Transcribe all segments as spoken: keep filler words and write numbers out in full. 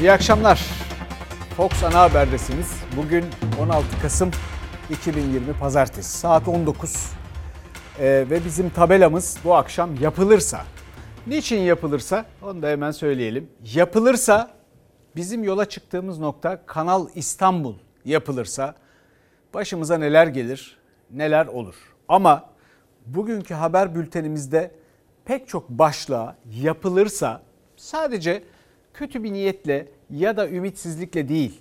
İyi akşamlar. Fox Ana Haber'desiniz. Bugün on altı Kasım iki bin yirmi Pazartesi saat on dokuz ee, ve bizim tabelamız bu akşam yapılırsa. Niçin yapılırsa onu da hemen söyleyelim. Yapılırsa bizim yola çıktığımız nokta Kanal İstanbul yapılırsa başımıza neler gelir, neler olur. Ama bugünkü haber bültenimizde pek çok başlığa yapılırsa sadece kötü bir niyetle ya da ümitsizlikle değil,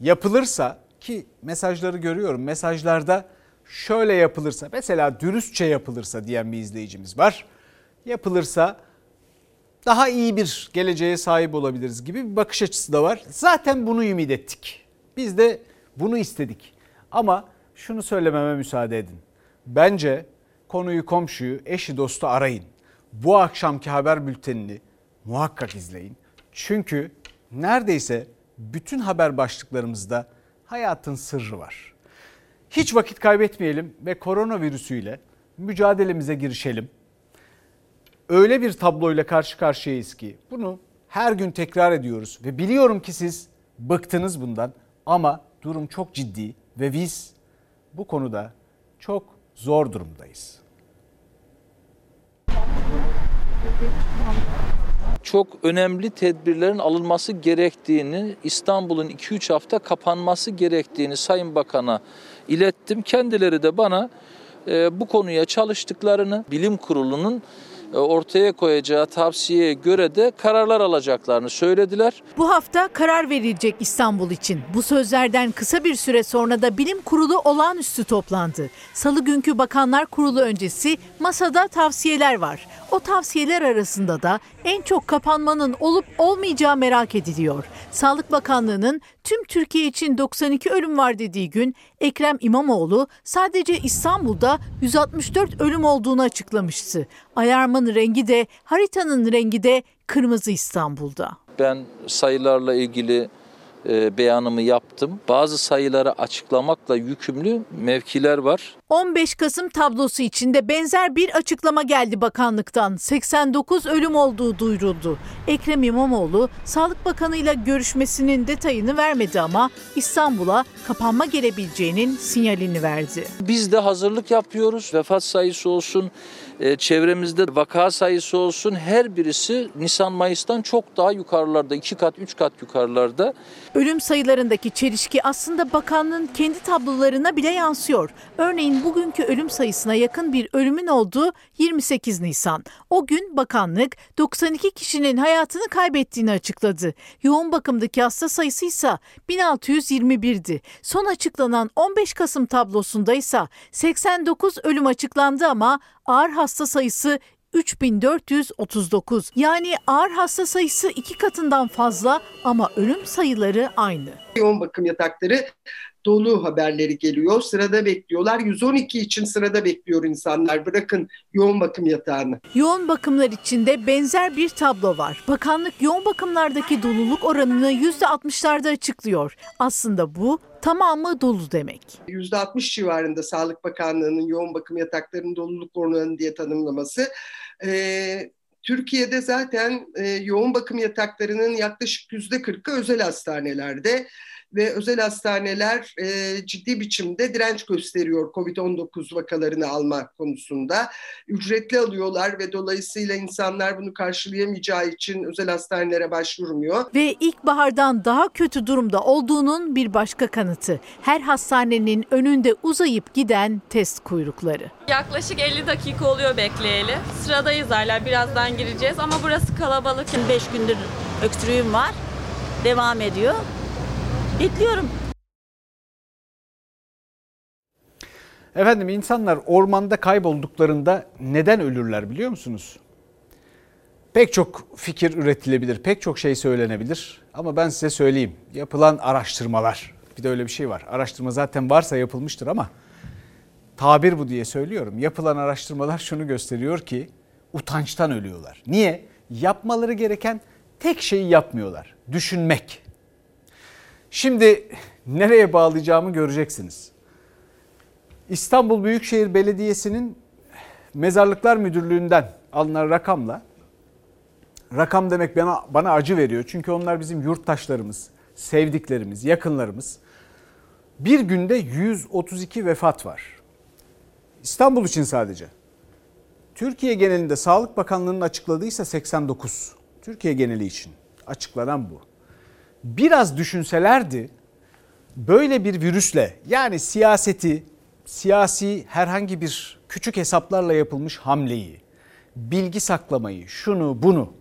yapılırsa ki mesajları görüyorum. Mesajlarda şöyle yapılırsa, mesela dürüstçe yapılırsa diyen bir izleyicimiz var. Yapılırsa daha iyi bir geleceğe sahip olabiliriz gibi bir bakış açısı da var. Zaten bunu ümit ettik. Biz de bunu istedik. Ama şunu söylememe müsaade edin. Bence konuyu, komşuyu, eşi, dostu arayın. Bu akşamki haber bültenini muhakkak izleyin. Çünkü neredeyse bütün haber başlıklarımızda hayatın sırrı var. Hiç vakit kaybetmeyelim ve koronavirüsüyle mücadelemize girişelim. Öyle bir tabloyla karşı karşıyayız ki bunu her gün tekrar ediyoruz ve biliyorum ki siz bıktınız bundan ama durum çok ciddi ve biz bu konuda çok zor durumdayız. Çok önemli tedbirlerin alınması gerektiğini, İstanbul'un iki üç hafta kapanması gerektiğini Sayın Bakan'a ilettim. Kendileri de bana e, bu konuya çalıştıklarını, Bilim Kurulu'nun e, ortaya koyacağı tavsiyeye göre de kararlar alacaklarını söylediler. Bu hafta karar verilecek İstanbul için. Bu sözlerden kısa bir süre sonra da Bilim Kurulu olağanüstü toplandı. Salı günkü Bakanlar Kurulu öncesi masada tavsiyeler var. O tavsiyeler arasında da en çok kapanmanın olup olmayacağı merak ediliyor. Sağlık Bakanlığı'nın tüm Türkiye için doksan iki ölüm var dediği gün Ekrem İmamoğlu sadece İstanbul'da yüz altmış dört ölüm olduğunu açıklamıştı. Ayarmanın rengi de haritanın rengi de kırmızı İstanbul'da. Ben sayılarla ilgili E, beyanımı yaptım. Bazı sayıları açıklamakla yükümlü mevkiler var. on beş Kasım tablosu içinde benzer bir açıklama geldi bakanlıktan. seksen dokuz ölüm olduğu duyuruldu. Ekrem İmamoğlu Sağlık Bakanı ile görüşmesinin detayını vermedi ama İstanbul'a kapanma gelebileceğinin sinyalini verdi. Biz de hazırlık yapıyoruz. Vefat sayısı olsun, e, çevremizde vaka sayısı olsun her birisi Nisan Mayıs'tan çok daha yukarılarda, iki kat, üç kat yukarılarda. Ölüm sayılarındaki çelişki aslında bakanlığın kendi tablolarına bile yansıyor. Örneğin bugünkü ölüm sayısına yakın bir ölümün olduğu yirmi sekiz Nisan. O gün bakanlık doksan iki kişinin hayatını kaybettiğini açıkladı. Yoğun bakımdaki hasta sayısı ise bin altı yüz yirmi birdi. Son açıklanan on beş Kasım tablosunda ise seksen dokuz ölüm açıklandı ama ağır hasta sayısı üç bin dört yüz otuz dokuz. Yani ağır hasta sayısı iki katından fazla ama ölüm sayıları aynı. Yoğun bakım yatakları dolu haberleri geliyor. Sırada bekliyorlar. yüz on iki için sırada bekliyor insanlar. Bırakın yoğun bakım yatağını. Yoğun bakımlar içinde benzer bir tablo var. Bakanlık yoğun bakımlardaki doluluk oranını yüzde altmışlarda açıklıyor. Aslında bu tamamı dolu demek. yüzde altmış civarında Sağlık Bakanlığı'nın yoğun bakım yataklarının doluluk oranı diye tanımlaması. Ee, Türkiye'de zaten e, yoğun bakım yataklarının yaklaşık yüzde kırkı özel hastanelerde. Ve özel hastaneler e, ciddi biçimde direnç gösteriyor kovid on dokuz vakalarını alma konusunda. Ücretli alıyorlar ve dolayısıyla insanlar bunu karşılayamayacağı için özel hastanelere başvurmuyor. Ve ilkbahardan daha kötü durumda olduğunun bir başka kanıtı. Her hastanenin önünde uzayıp giden test kuyrukları. Yaklaşık elli dakika oluyor bekleyeli. Sıradayız hala, birazdan gireceğiz ama burası kalabalık. beş gündür öksürüğüm var, devam ediyor. Bekliyorum. Efendim, insanlar ormanda kaybolduklarında neden ölürler biliyor musunuz? Pek çok fikir üretilebilir, pek çok şey söylenebilir ama ben size söyleyeyim. Yapılan araştırmalar, bir de öyle bir şey var. Araştırma zaten varsa yapılmıştır ama tabir bu diye söylüyorum. Yapılan araştırmalar şunu gösteriyor ki utançtan ölüyorlar. Niye? Yapmaları gereken tek şeyi yapmıyorlar. Düşünmek. Şimdi nereye bağlayacağımı göreceksiniz. İstanbul Büyükşehir Belediyesi'nin Mezarlıklar Müdürlüğü'nden alınan rakamla rakam demek bana, bana acı veriyor. Çünkü onlar bizim yurttaşlarımız, sevdiklerimiz, yakınlarımız. Bir günde yüz otuz iki vefat var. İstanbul için sadece. Türkiye genelinde Sağlık Bakanlığı'nın açıkladığıysa seksen dokuz. Türkiye geneli için açıklanan bu. Biraz düşünselerdi böyle bir virüsle, yani siyaseti, siyasi herhangi bir küçük hesaplarla yapılmış hamleyi, bilgi saklamayı, şunu bunu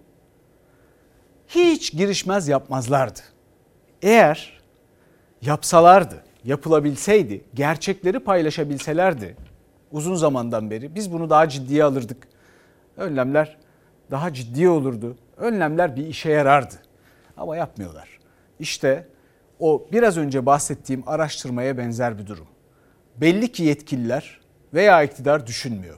hiç girişmez yapmazlardı. Eğer yapsalardı, yapılabilseydi, gerçekleri paylaşabilselerdi uzun zamandan beri biz bunu daha ciddiye alırdık. Önlemler daha ciddi olurdu. Önlemler bir işe yarardı. Ama yapmıyorlar. İşte o biraz önce bahsettiğim araştırmaya benzer bir durum. Belli ki yetkililer veya iktidar düşünmüyor.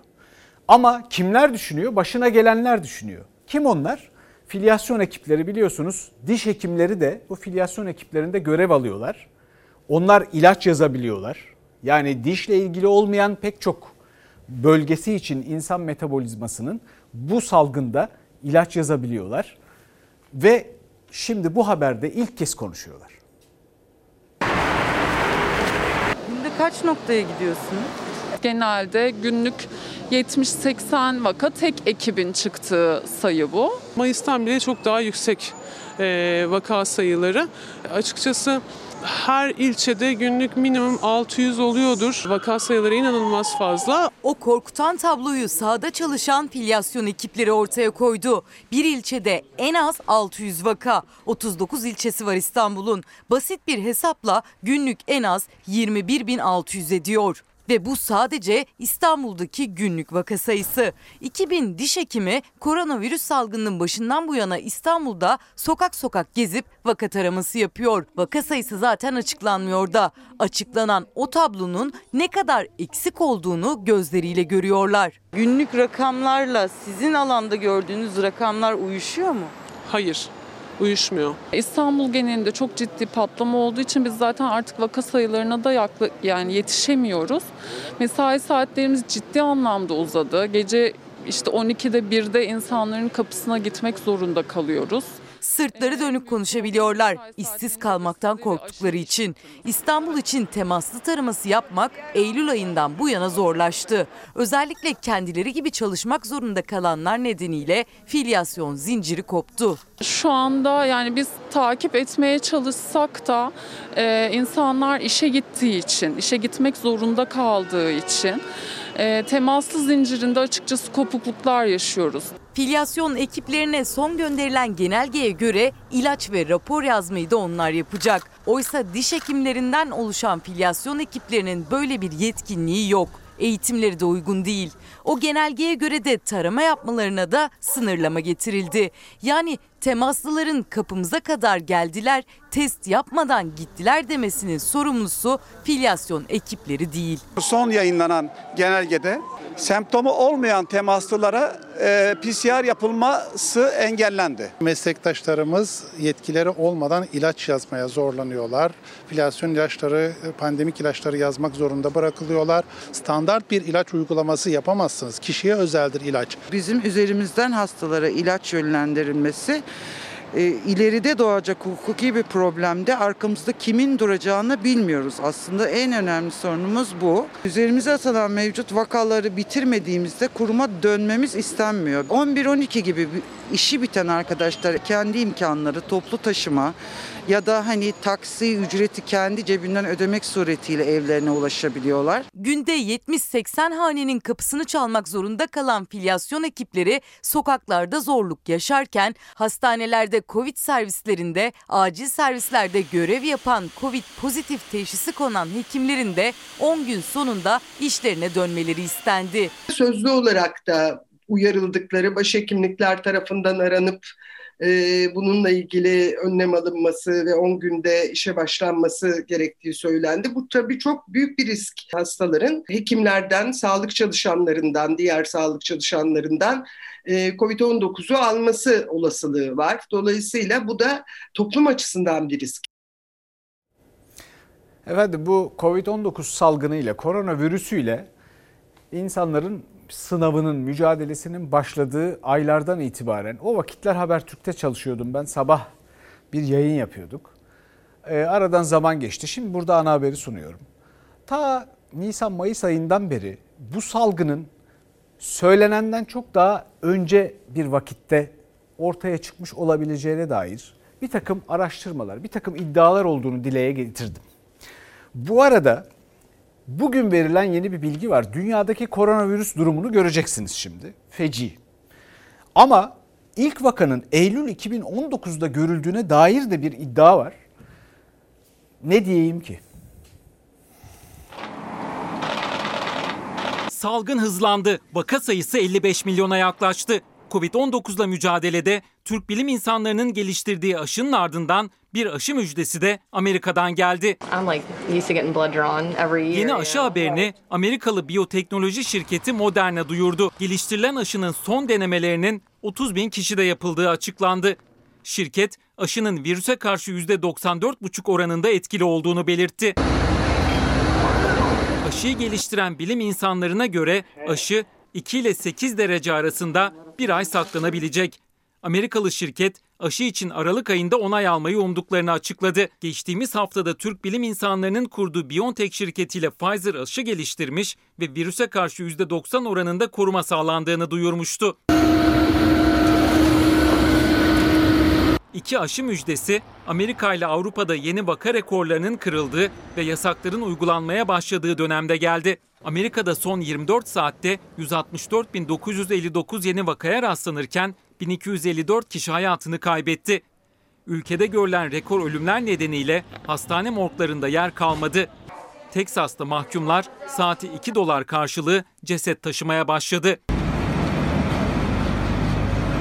Ama kimler düşünüyor? Başına gelenler düşünüyor. Kim onlar? Filyasyon ekipleri, biliyorsunuz. Diş hekimleri de bu filyasyon ekiplerinde görev alıyorlar. Onlar ilaç yazabiliyorlar. Yani dişle ilgili olmayan pek çok bölgesi için insan metabolizmasının bu salgında ilaç yazabiliyorlar. Ve şimdi bu haberde ilk kez konuşuyorlar. Günde kaç noktaya gidiyorsunuz? Genelde günlük yetmiş seksen vaka tek ekibin çıktığı sayı bu. Mayıs'tan bile çok daha yüksek vaka sayıları. Açıkçası her ilçede günlük minimum altı yüz oluyordur. Vaka sayıları inanılmaz fazla. O korkutan tabloyu sahada çalışan filyasyon ekipleri ortaya koydu. Bir ilçede en az altı yüz vaka. otuz dokuz ilçesi var İstanbul'un. Basit bir hesapla günlük en az yirmi bir bin altı yüz ediyor. Ve bu sadece İstanbul'daki günlük vaka sayısı. iki bin diş hekimi koronavirüs salgınının başından bu yana İstanbul'da sokak sokak gezip vaka taraması yapıyor. Vaka sayısı zaten açıklanmıyor da. Açıklanan o tablonun ne kadar eksik olduğunu gözleriyle görüyorlar. Günlük rakamlarla sizin alanda gördüğünüz rakamlar uyuşuyor mu? Hayır. Uyuşmuyor. İstanbul genelinde çok ciddi patlama olduğu için biz zaten artık vaka sayılarına da yakla, yani yetişemiyoruz. Mesai saatlerimiz ciddi anlamda uzadı. Gece işte on ikide birde insanların kapısına gitmek zorunda kalıyoruz. Sırtları dönük konuşabiliyorlar, işsiz kalmaktan korktukları için. İstanbul için temaslı taraması yapmak Eylül ayından bu yana zorlaştı. Özellikle kendileri gibi çalışmak zorunda kalanlar nedeniyle filyasyon zinciri koptu. Şu anda yani biz takip etmeye çalışsak da e, insanlar işe gittiği için, işe gitmek zorunda kaldığı için e, temaslı zincirinde açıkçası kopukluklar yaşıyoruz. Filyasyon ekiplerine son gönderilen genelgeye göre ilaç ve rapor yazmayı da onlar yapacak. Oysa diş hekimlerinden oluşan filyasyon ekiplerinin böyle bir yetkinliği yok. Eğitimleri de uygun değil. O genelgeye göre de tarama yapmalarına da sınırlama getirildi. Yani temaslıların kapımıza kadar geldiler, test yapmadan gittiler demesinin sorumlusu filyasyon ekipleri değil. Son yayınlanan genelgede semptomu olmayan temaslılara e, P C R yapılması engellendi. Meslektaşlarımız yetkileri olmadan ilaç yazmaya zorlanıyorlar. Filyasyon ilaçları, pandemik ilaçları yazmak zorunda bırakılıyorlar. Standart bir ilaç uygulaması yapamazsınız. Kişiye özeldir ilaç. Bizim üzerimizden hastalara ilaç yönlendirilmesi e, ileride doğacak hukuki bir problemde arkamızda kimin duracağını bilmiyoruz. Aslında en önemli sorunumuz bu. Üzerimize atılan mevcut vakaları bitirmediğimizde kuruma dönmemiz istenmiyor. on bir on iki gibi işi biten arkadaşlar kendi imkanları, toplu taşıma ya da hani taksi ücreti kendi cebinden ödemek suretiyle evlerine ulaşabiliyorlar. Günde yetmiş seksen hanenin kapısını çalmak zorunda kalan filyasyon ekipleri sokaklarda zorluk yaşarken hastanelerde, Covid servislerinde, acil servislerde görev yapan Covid pozitif teşhisi konan hekimlerin de on gün sonunda işlerine dönmeleri istendi. Sözlü olarak da uyarıldıkları, başhekimlikler tarafından aranıp bununla ilgili önlem alınması ve on günde işe başlanması gerektiği söylendi. Bu tabii çok büyük bir risk. Hastaların hekimlerden, sağlık çalışanlarından, diğer sağlık çalışanlarından kovid on dokuzu alması olasılığı var. Dolayısıyla bu da toplum açısından bir risk. Evet, bu kovid on dokuz salgınıyla, koronavirüsüyle insanların sınavının, mücadelesinin başladığı aylardan itibaren, o vakitler Habertürk'te çalışıyordum ben, sabah bir yayın yapıyorduk. E, aradan zaman geçti, şimdi burada ana haberi sunuyorum. Ta Nisan-Mayıs ayından beri bu salgının söylenenden çok daha önce bir vakitte ortaya çıkmış olabileceğine dair bir takım araştırmalar, bir takım iddialar olduğunu dileye getirdim. Bu arada bugün verilen yeni bir bilgi var. Dünyadaki koronavirüs durumunu göreceksiniz şimdi. Feci. Ama ilk vakanın Eylül iki bin on dokuzda görüldüğüne dair de bir iddia var. Ne diyeyim ki? Salgın hızlandı. Vaka sayısı elli beş milyona yaklaştı. kovid on dokuzla mücadelede Türk bilim insanlarının geliştirdiği aşının ardından bir aşı müjdesi de Amerika'dan geldi. Yeni aşı haberini Amerikalı biyoteknoloji şirketi Moderna duyurdu. Geliştirilen aşının son denemelerinin otuz bin kişide yapıldığı açıklandı. Şirket aşının virüse karşı yüzde doksan dört virgül beş oranında etkili olduğunu belirtti. Aşıyı geliştiren bilim insanlarına göre aşı iki ile sekiz derece arasında bir ay saklanabilecek. Amerikalı şirket aşı için Aralık ayında onay almayı umduklarını açıkladı. Geçtiğimiz haftada Türk bilim insanlarının kurduğu BioNTech şirketiyle Pfizer aşı geliştirmiş ve virüse karşı yüzde doksan oranında koruma sağlandığını duyurmuştu. İki aşı müjdesi Amerika ile Avrupa'da yeni vaka rekorlarının kırıldığı ve yasakların uygulanmaya başladığı dönemde geldi. Amerika'da son yirmi dört saatte yüz altmış dört bin dokuz yüz elli dokuz yeni vakaya rastlanırken bin iki yüz elli dört kişi hayatını kaybetti. Ülkede görülen rekor ölümler nedeniyle hastane morglarında yer kalmadı. Teksas'ta mahkumlar saati iki dolar karşılığı ceset taşımaya başladı.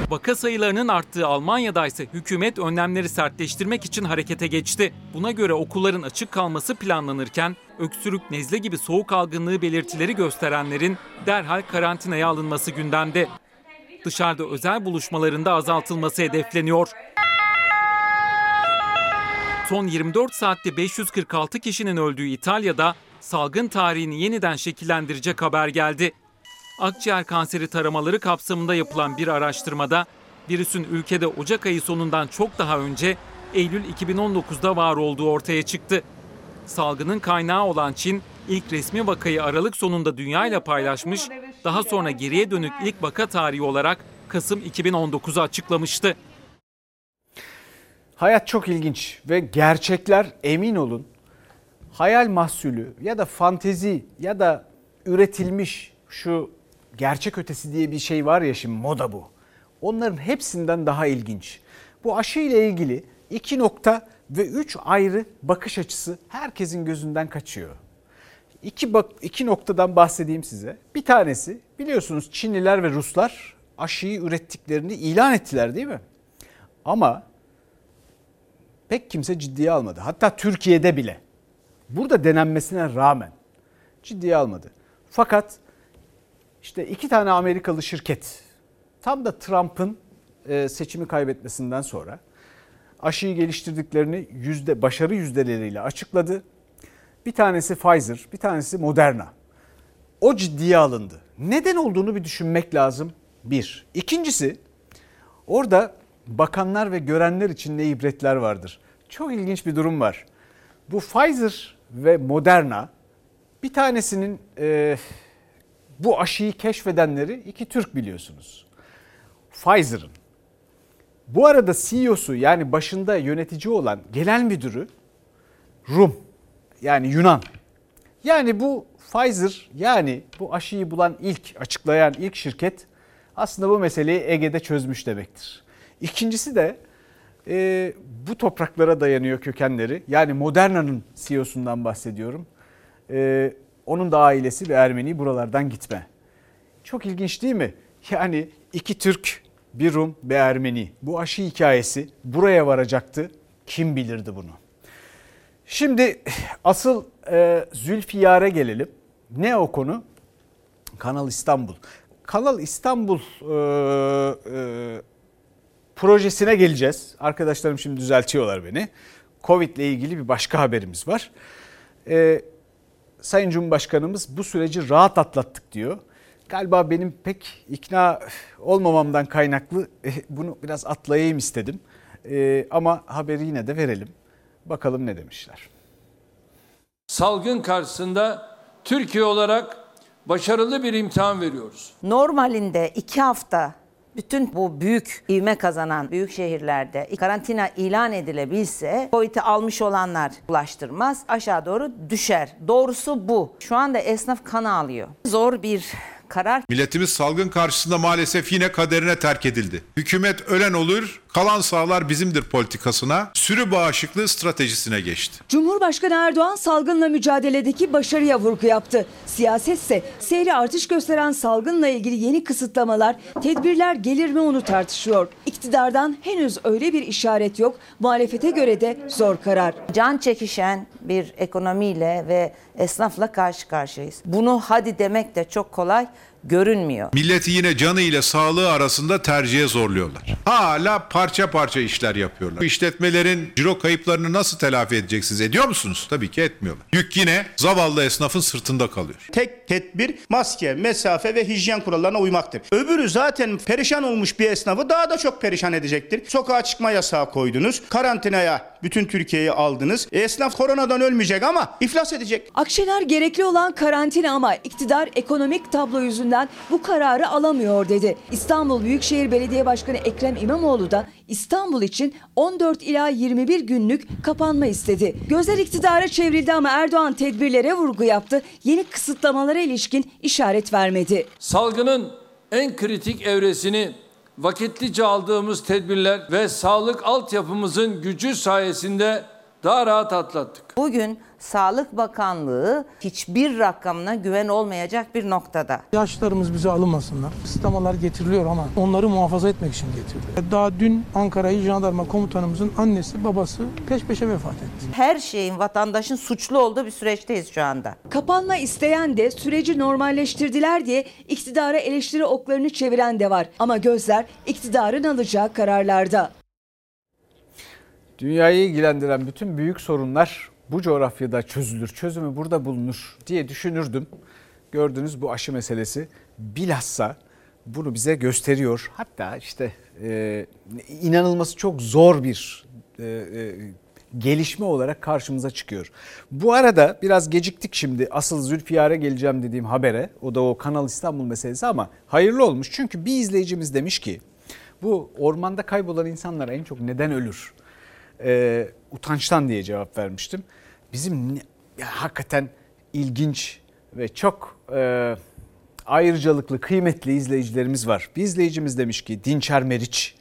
Vaka sayılarının arttığı Almanya'da ise hükümet önlemleri sertleştirmek için harekete geçti. Buna göre okulların açık kalması planlanırken öksürük, nezle gibi soğuk algınlığı belirtileri gösterenlerin derhal karantinaya alınması gündemde. Dışarıda özel buluşmalarında azaltılması hedefleniyor. Son yirmi dört saatte beş yüz kırk altı kişinin öldüğü İtalya'da salgın tarihini yeniden şekillendirecek haber geldi. Akciğer kanseri taramaları kapsamında yapılan bir araştırmada virüsün ülkede Ocak ayı sonundan çok daha önce Eylül iki bin on dokuzda var olduğu ortaya çıktı. Salgının kaynağı olan Çin ilk resmi vakayı Aralık sonunda dünyayla paylaşmış, daha sonra geriye dönük ilk vaka tarihi olarak Kasım iki bin on dokuzu açıklamıştı. Hayat çok ilginç ve gerçekler, emin olun, hayal mahsulü ya da fantezi ya da üretilmiş şu gerçek ötesi diye bir şey var ya şimdi, moda bu. Onların hepsinden daha ilginç. Bu aşı ile ilgili iki nokta ve üç ayrı bakış açısı herkesin gözünden kaçıyor. İki, bak, iki noktadan bahsedeyim size. Bir tanesi, biliyorsunuz Çinliler ve Ruslar aşıyı ürettiklerini ilan ettiler değil mi? Ama pek kimse ciddiye almadı. Hatta Türkiye'de bile burada denenmesine rağmen ciddiye almadı. Fakat İşte iki tane Amerikalı şirket tam da Trump'ın seçimi kaybetmesinden sonra aşıyı geliştirdiklerini yüzde, başarı yüzdeleriyle açıkladı. Bir tanesi Pfizer, bir tanesi Moderna. O ciddiye alındı. Neden olduğunu bir düşünmek lazım. Bir. İkincisi, orada bakanlar ve görenler için ne ibretler vardır. Çok ilginç bir durum var. Bu Pfizer ve Moderna, bir tanesinin... E, Bu aşıyı keşfedenleri iki Türk, biliyorsunuz. Pfizer'ın. Bu arada C E O'su, yani başında yönetici olan genel müdürü Rum, yani Yunan. Yani bu Pfizer, yani bu aşıyı bulan ilk, açıklayan ilk şirket aslında bu meseleyi Ege'de çözmüş demektir. İkincisi de e, bu topraklara dayanıyor kökenleri. Yani Moderna'nın C E O'sundan bahsediyorum. E, Onun da ailesi ve Ermeni, buralardan gitme. Çok ilginç değil mi? Yani iki Türk, bir Rum, bir Ermeni. Bu aşı hikayesi buraya varacaktı. Kim bilirdi bunu? Şimdi asıl e, Zülfiyar'a gelelim. Ne o konu? Kanal İstanbul. Kanal İstanbul e, e, projesine geleceğiz. Arkadaşlarım şimdi düzeltiyorlar beni. Covid ile ilgili bir başka haberimiz var. Evet. Sayın Cumhurbaşkanımız bu süreci rahat atlattık diyor. Galiba benim pek ikna olmamamdan kaynaklı bunu biraz atlayayım istedim. Ee, ama haberi yine de verelim. Bakalım ne demişler. Salgın karşısında Türkiye olarak başarılı bir imtihan veriyoruz. Normalinde iki hafta bütün bu büyük ivme kazanan büyük şehirlerde karantina ilan edilebilse COVID'i almış olanlar bulaştırmaz, aşağı doğru düşer. Doğrusu bu. Şu anda esnaf kan ağlıyor. Zor bir karar. Milletimiz salgın karşısında maalesef yine kaderine terk edildi. Hükümet ölen olur, kalan sağlar bizimdir politikasına, sürü bağışıklığı stratejisine geçti. Cumhurbaşkanı Erdoğan salgınla mücadeledeki başarıya vurgu yaptı. Siyasetse seyri artış gösteren salgınla ilgili yeni kısıtlamalar, tedbirler gelir mi onu tartışıyor. İktidardan henüz öyle bir işaret yok. Muhalefete göre de zor karar. Can çekişen bir ekonomiyle ve esnafla karşı karşıyayız. Bunu hadi demek de çok kolay görünmüyor. Milleti yine canı ile sağlığı arasında tercihe zorluyorlar. Hala parça parça işler yapıyorlar. İşletmelerin ciro kayıplarını nasıl telafi edeceksiniz? Ediyor musunuz? Tabii ki etmiyorlar. Yük yine zavallı esnafın sırtında kalıyor. Tek tedbir maske, mesafe ve hijyen kurallarına uymaktır. Öbürü zaten perişan olmuş bir esnafı daha da çok perişan edecektir. Sokağa çıkma yasağı koydunuz. Karantinaya bütün Türkiye'yi aldınız. Esnaf koronadan ölmeyecek ama iflas edecek. Akşener gerekli olan karantina ama iktidar ekonomik tablo yüzünden bu kararı alamıyor dedi. İstanbul Büyükşehir Belediye Başkanı Ekrem İmamoğlu da İstanbul için on dört ila yirmi bir günlük kapanma istedi. Gözler iktidara çevrildi ama Erdoğan tedbirlere vurgu yaptı. Yeni kısıtlamalara ilişkin işaret vermedi. Salgının en kritik evresini vakitlice aldığımız tedbirler ve sağlık altyapımızın gücü sayesinde daha rahat atlattık. Bugün Sağlık Bakanlığı hiçbir rakamına güven olmayacak bir noktada. Yaşlarımız bize alınmasınlar. Kısıtlamalar getiriliyor ama onları muhafaza etmek için getiriliyor. Daha dün Ankara'yı jandarma komutanımızın annesi babası peş peşe vefat etti. Her şeyin vatandaşın suçlu olduğu bir süreçteyiz şu anda. Kapanma isteyen de süreci normalleştirdiler diye iktidara eleştiri oklarını çeviren de var. Ama gözler iktidarın alacağı kararlarda. Dünyayı ilgilendiren bütün büyük sorunlar bu coğrafyada çözülür, çözümü burada bulunur diye düşünürdüm. Gördüğünüz bu aşı meselesi bilhassa bunu bize gösteriyor. Hatta işte e, inanılması çok zor bir e, e, gelişme olarak karşımıza çıkıyor. Bu arada biraz geciktik şimdi asıl Zülfiyar'a geleceğim dediğim habere. O da o Kanal İstanbul meselesi ama hayırlı olmuş. Çünkü bir izleyicimiz demiş ki bu ormanda kaybolan insanlar en çok neden ölür? Ee, utançtan diye cevap vermiştim. Bizim ne, ya, hakikaten ilginç ve çok e, ayrıcalıklı, kıymetli izleyicilerimiz var. Bir izleyicimiz demiş ki Dinçer Meriç,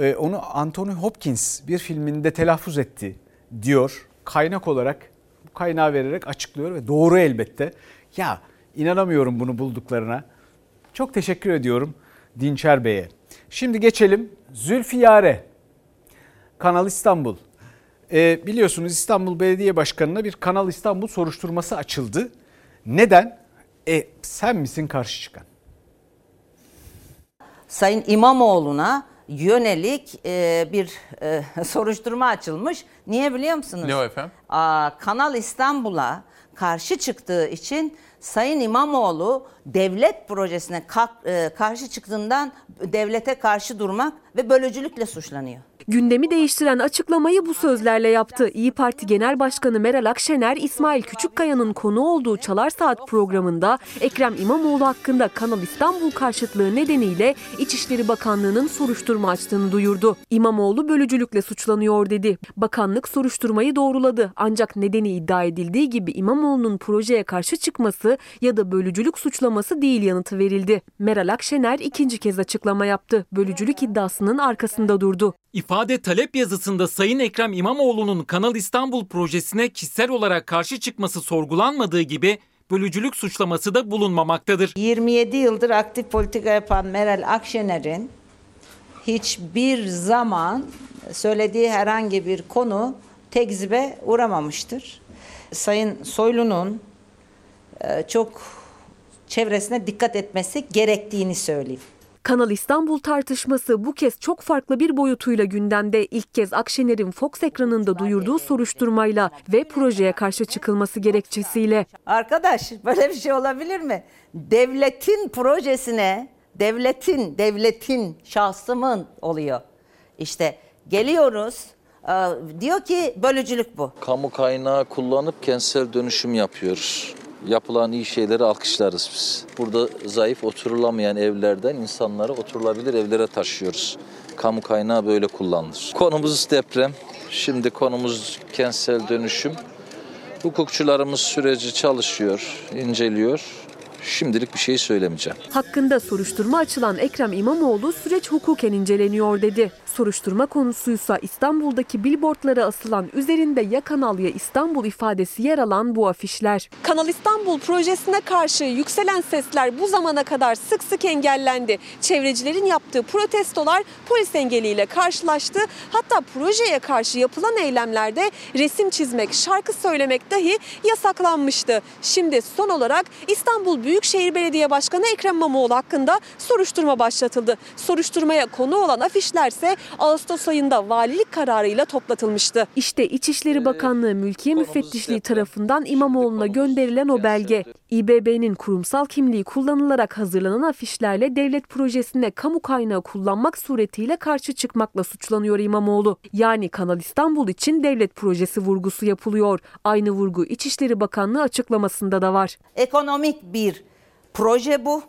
e, onu Anthony Hopkins bir filminde telaffuz etti diyor. Kaynak olarak, kaynağı vererek açıklıyor ve doğru elbette. Ya inanamıyorum bunu bulduklarına. Çok teşekkür ediyorum Dinçer Bey'e. Şimdi geçelim Zülfiyar'e. Kanal İstanbul. Ee, biliyorsunuz İstanbul Belediye Başkanı'na bir Kanal İstanbul soruşturması açıldı. Neden? E, sen misin karşı çıkan? Sayın İmamoğlu'na yönelik e, bir e, soruşturma açılmış. Niye biliyor musunuz? Ne o efendim? Aa, Kanal İstanbul'a karşı çıktığı için Sayın İmamoğlu devlet projesine karşı çıktığından devlete karşı durmak ve bölücülükle suçlanıyor. Gündemi değiştiren açıklamayı bu sözlerle yaptı. İYİ Parti Genel Başkanı Meral Akşener, İsmail Küçükkaya'nın konu olduğu Çalar Saat programında Ekrem İmamoğlu hakkında Kanal İstanbul karşıtlığı nedeniyle İçişleri Bakanlığı'nın soruşturma açtığını duyurdu. İmamoğlu bölücülükle suçlanıyor dedi. Bakanlık soruşturmayı doğruladı. Ancak nedeni iddia edildiği gibi İmamoğlu'nun projeye karşı çıkması ya da bölücülük suçlaması değil yanıtı verildi. Meral Akşener ikinci kez açıklama yaptı. Bölücülük iddiasının arkasında durdu. İfade talep yazısında Sayın Ekrem İmamoğlu'nun Kanal İstanbul projesine kişisel olarak karşı çıkması sorgulanmadığı gibi bölücülük suçlaması da bulunmamaktadır. yirmi yedi yıldır aktif politika yapan Meral Akşener'in hiçbir zaman söylediği herhangi bir konu tekzibe uğramamıştır. Sayın Soylu'nun çok çevresine dikkat etmesi gerektiğini söyleyeyim. Kanal İstanbul tartışması bu kez çok farklı bir boyutuyla gündemde. İlk kez Akşener'in Fox ekranında duyurduğu soruşturmayla ve projeye karşı çıkılması gerekçesiyle. Arkadaş, böyle bir şey olabilir mi? Devletin projesine, devletin, devletin şahsımın oluyor. İşte geliyoruz, diyor ki bölücülük bu. Kamu kaynağı kullanıp kentsel dönüşüm yapıyor. Yapılan iyi şeyleri alkışlarız biz. Burada zayıf oturulamayan evlerden insanları oturulabilir evlere taşıyoruz. Kamu kaynağı böyle kullanılır. Konumuz deprem. Şimdi konumuz kentsel dönüşüm. Hukukçularımız süreci çalışıyor, inceliyor. Şimdilik bir şey söylemeyeceğim. Hakkında soruşturma açılan Ekrem İmamoğlu süreç hukuken inceleniyor dedi. Soruşturma konusuysa İstanbul'daki billboardlara asılan, üzerinde "Ya Kanal ya İstanbul" ifadesi yer alan bu afişler. Kanal İstanbul projesine karşı yükselen sesler bu zamana kadar sık sık engellendi. Çevrecilerin yaptığı protestolar polis engeliyle karşılaştı. Hatta projeye karşı yapılan eylemlerde resim çizmek, şarkı söylemek dahi yasaklanmıştı. Şimdi son olarak İstanbul Büyükşehir Büyükşehir Belediye Başkanı Ekrem İmamoğlu hakkında soruşturma başlatıldı. Soruşturmaya konu olan afişlerse Ağustos ayında valilik kararıyla toplatılmıştı. İşte İçişleri Bakanlığı Mülkiye Müfettişliği tarafından İmamoğlu'na gönderilen o belge. İ B B'nin kurumsal kimliği kullanılarak hazırlanan afişlerle devlet projesine kamu kaynağı kullanmak suretiyle karşı çıkmakla suçlanıyor İmamoğlu. Yani Kanal İstanbul için devlet projesi vurgusu yapılıyor. Aynı vurgu İçişleri Bakanlığı açıklamasında da var. Ekonomik bir proje bu.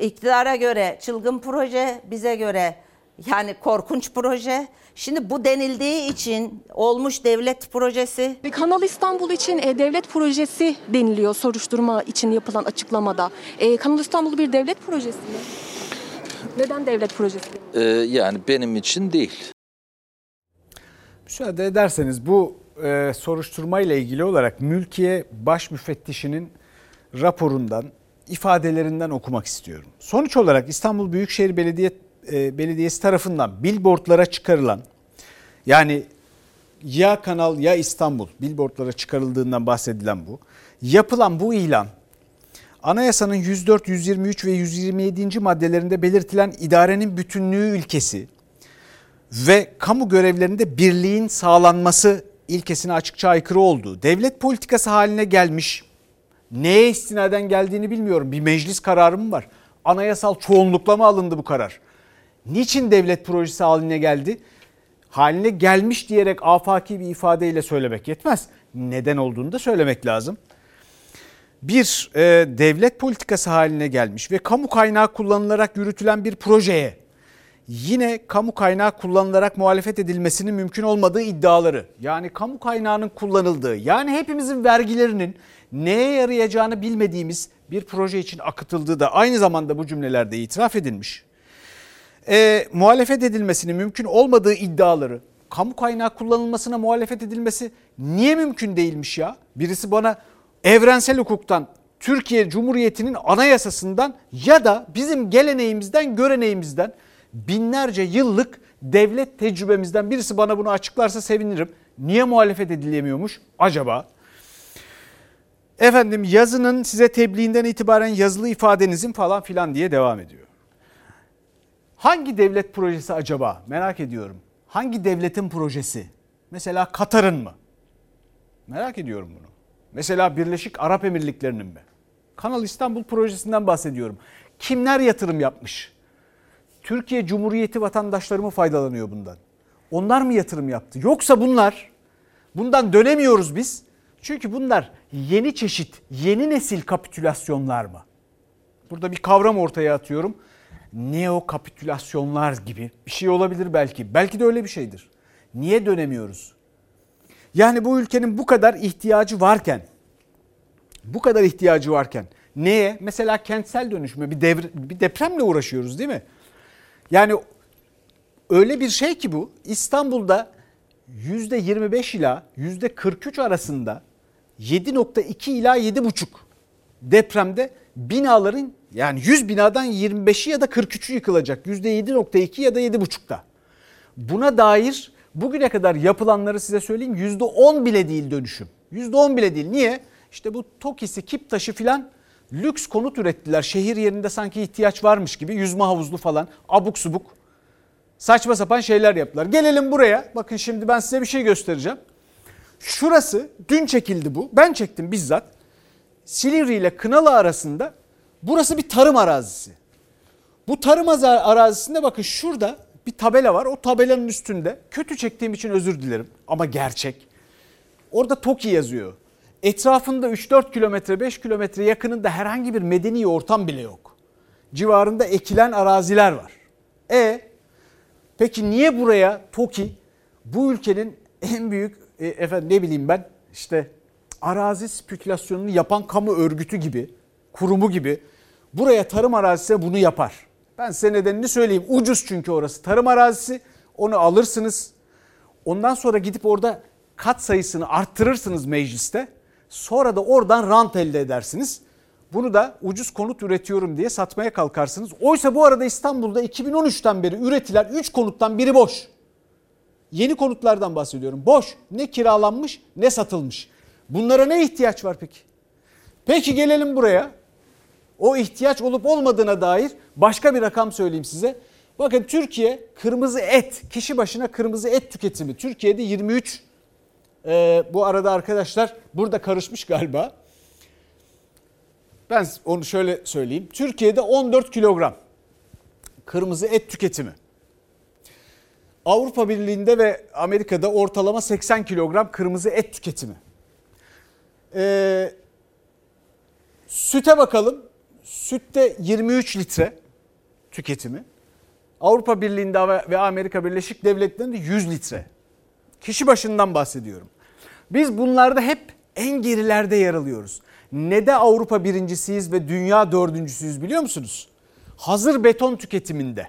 İktidara göre çılgın proje, bize göre yani korkunç proje. Şimdi bu denildiği için olmuş devlet projesi. Kanal İstanbul için e, devlet projesi deniliyor soruşturma için yapılan açıklamada. E, Kanal İstanbul bir devlet projesi mi? Neden devlet projesi? Ee, yani benim için değil. Müsaade ederseniz bu e, soruşturma ile ilgili olarak Mülkiye Baş Müfettişinin raporundan, ifadelerinden okumak istiyorum. Sonuç olarak İstanbul Büyükşehir Belediye, e, Belediyesi tarafından billboardlara çıkarılan, yani "Ya Kanal ya İstanbul" billboardlara çıkarıldığından bahsedilen bu. Yapılan bu ilan, anayasanın yüz dört, yüz yirmi üç ve yüz yirmi yedinci maddelerinde belirtilen idarenin bütünlüğü ilkesi ve kamu görevlerinde birliğin sağlanması ilkesine açıkça aykırı olduğu, devlet politikası haline gelmiş. Neye istinaden geldiğini bilmiyorum. Bir meclis kararı mı var? Anayasal çoğunlukla mı alındı bu karar? Niçin devlet projesi haline geldi? Haline gelmiş diyerek afaki bir ifadeyle söylemek yetmez. Neden olduğunu da söylemek lazım. Bir, e, devlet politikası haline gelmiş ve kamu kaynağı kullanılarak yürütülen bir projeye yine kamu kaynağı kullanılarak muhalefet edilmesinin mümkün olmadığı iddiaları, yani kamu kaynağının kullanıldığı, yani hepimizin vergilerinin neye yarayacağını bilmediğimiz bir proje için akıtıldığı da aynı zamanda bu cümlelerde itiraf edilmiş. E, muhalefet edilmesinin mümkün olmadığı iddiaları, kamu kaynağı kullanılmasına muhalefet edilmesi niye mümkün değilmiş ya? Birisi bana evrensel hukuktan, Türkiye Cumhuriyeti'nin anayasasından ya da bizim geleneğimizden, göreneğimizden, binlerce yıllık devlet tecrübemizden birisi bana bunu açıklarsa sevinirim. Niye muhalefet edilemiyormuş acaba? Efendim, yazının size tebliğinden itibaren yazılı ifadenizin falan filan diye devam ediyor. Hangi devlet projesi acaba? Merak ediyorum. Hangi devletin projesi? Mesela Katar'ın mı? Merak ediyorum bunu. Mesela Birleşik Arap Emirlikleri'nin mi? Kanal İstanbul projesinden bahsediyorum. Kimler yatırım yapmış? Türkiye Cumhuriyeti vatandaşları mı faydalanıyor bundan? Onlar mı yatırım yaptı? Yoksa bunlar, bundan dönemiyoruz biz. Çünkü bunlar yeni çeşit, yeni nesil kapitülasyonlar mı? Burada bir kavram ortaya atıyorum. Neo kapitülasyonlar gibi bir şey olabilir belki. Belki de öyle bir şeydir. Niye dönemiyoruz? Yani bu ülkenin bu kadar ihtiyacı varken, bu kadar ihtiyacı varken neye? Mesela kentsel dönüşüme, bir, devre, bir depremle uğraşıyoruz değil mi? Yani öyle bir şey ki bu, İstanbul'da yüzde yirmi beş ila yüzde kırk üç arasında yedi nokta iki ila yedi buçuk depremde binaların, yani yüz binadan yirmi beşi ya da kırk üçü yıkılacak. yüzde yedi nokta iki ya da yedi buçukta. Buna dair bugüne kadar yapılanları size söyleyeyim, yüzde on bile değil dönüşüm. yüzde on bile değil. Niye? İşte bu TOKİ'si, KİPTAŞ'ı filan lüks konut ürettiler. Şehir yerinde sanki ihtiyaç varmış gibi yüzme havuzlu falan abuk subuk saçma sapan şeyler yaptılar. Gelelim buraya. Bakın şimdi ben size bir şey göstereceğim. Şurası dün çekildi bu. Ben çektim bizzat. Silivri ile Kınalı arasında burası bir tarım arazisi. Bu tarım arazisinde bakın şurada bir tabela var. O tabelanın üstünde kötü çektiğim için özür dilerim ama gerçek. Orada TOKİ yazıyor. Etrafında üç dört kilometre beş kilometre yakınında herhangi bir medeni ortam bile yok. Civarında ekilen araziler var. E peki niye buraya TOKİ bu ülkenin en büyük e, efendim ne bileyim ben işte arazi spekülasyonunu yapan kamu örgütü gibi kurumu gibi buraya tarım arazisi bunu yapar. Ben size nedenini söyleyeyim. Ucuz çünkü orası tarım arazisi. Onu alırsınız. Ondan sonra gidip orada kat sayısını arttırırsınız mecliste. Sonra da oradan rant elde edersiniz. Bunu da ucuz konut üretiyorum diye satmaya kalkarsınız. Oysa bu arada İstanbul'da iki bin on üçten beri üretilen üç konuttan biri boş. Yeni konutlardan bahsediyorum. Boş. Ne kiralanmış ne satılmış. Bunlara ne ihtiyaç var peki? Peki gelelim buraya. O ihtiyaç olup olmadığına dair başka bir rakam söyleyeyim size. Bakın Türkiye kırmızı et, kişi başına kırmızı et tüketimi. Türkiye'de yirmi üç, e, bu arada arkadaşlar burada karışmış galiba. Ben onu şöyle söyleyeyim. Türkiye'de on dört kilogram kırmızı et tüketimi. Avrupa Birliği'nde ve Amerika'da ortalama seksen kilogram kırmızı et tüketimi. E, süte bakalım. Sütte yirmi üç litre tüketimi. Avrupa Birliği'nde ve Amerika Birleşik Devletleri'nde yüz litre. Kişi başından bahsediyorum. Biz bunlarda hep en gerilerde yer alıyoruz. Ne de Avrupa birincisiyiz ve dünya dördüncüsüyüz biliyor musunuz? Hazır beton tüketiminde.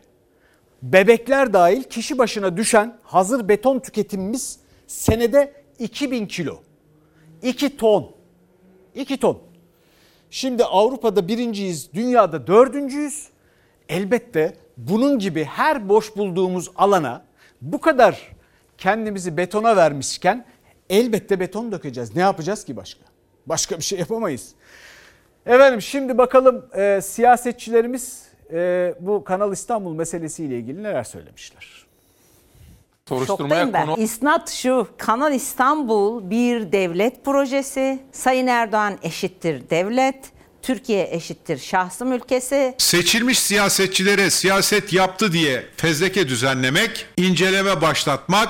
Bebekler dahil kişi başına düşen hazır beton tüketimimiz senede iki bin kilo. iki ton. iki ton. Şimdi Avrupa'da birinciyiz, dünyada dördüncüyüz. Elbette bunun gibi her boş bulduğumuz alana bu kadar kendimizi betona vermişken elbette beton dökeceğiz. Ne yapacağız ki başka? Başka bir şey yapamayız. Efendim şimdi bakalım e, siyasetçilerimiz e, bu Kanal İstanbul meselesiyle ilgili neler söylemişler. Soruşturmaya konu... İsnat şu, Kanal İstanbul bir devlet projesi, Sayın Erdoğan eşittir devlet, Türkiye eşittir şahsım ülkesi. Seçilmiş siyasetçilere siyaset yaptı diye fezleke düzenlemek, inceleme başlatmak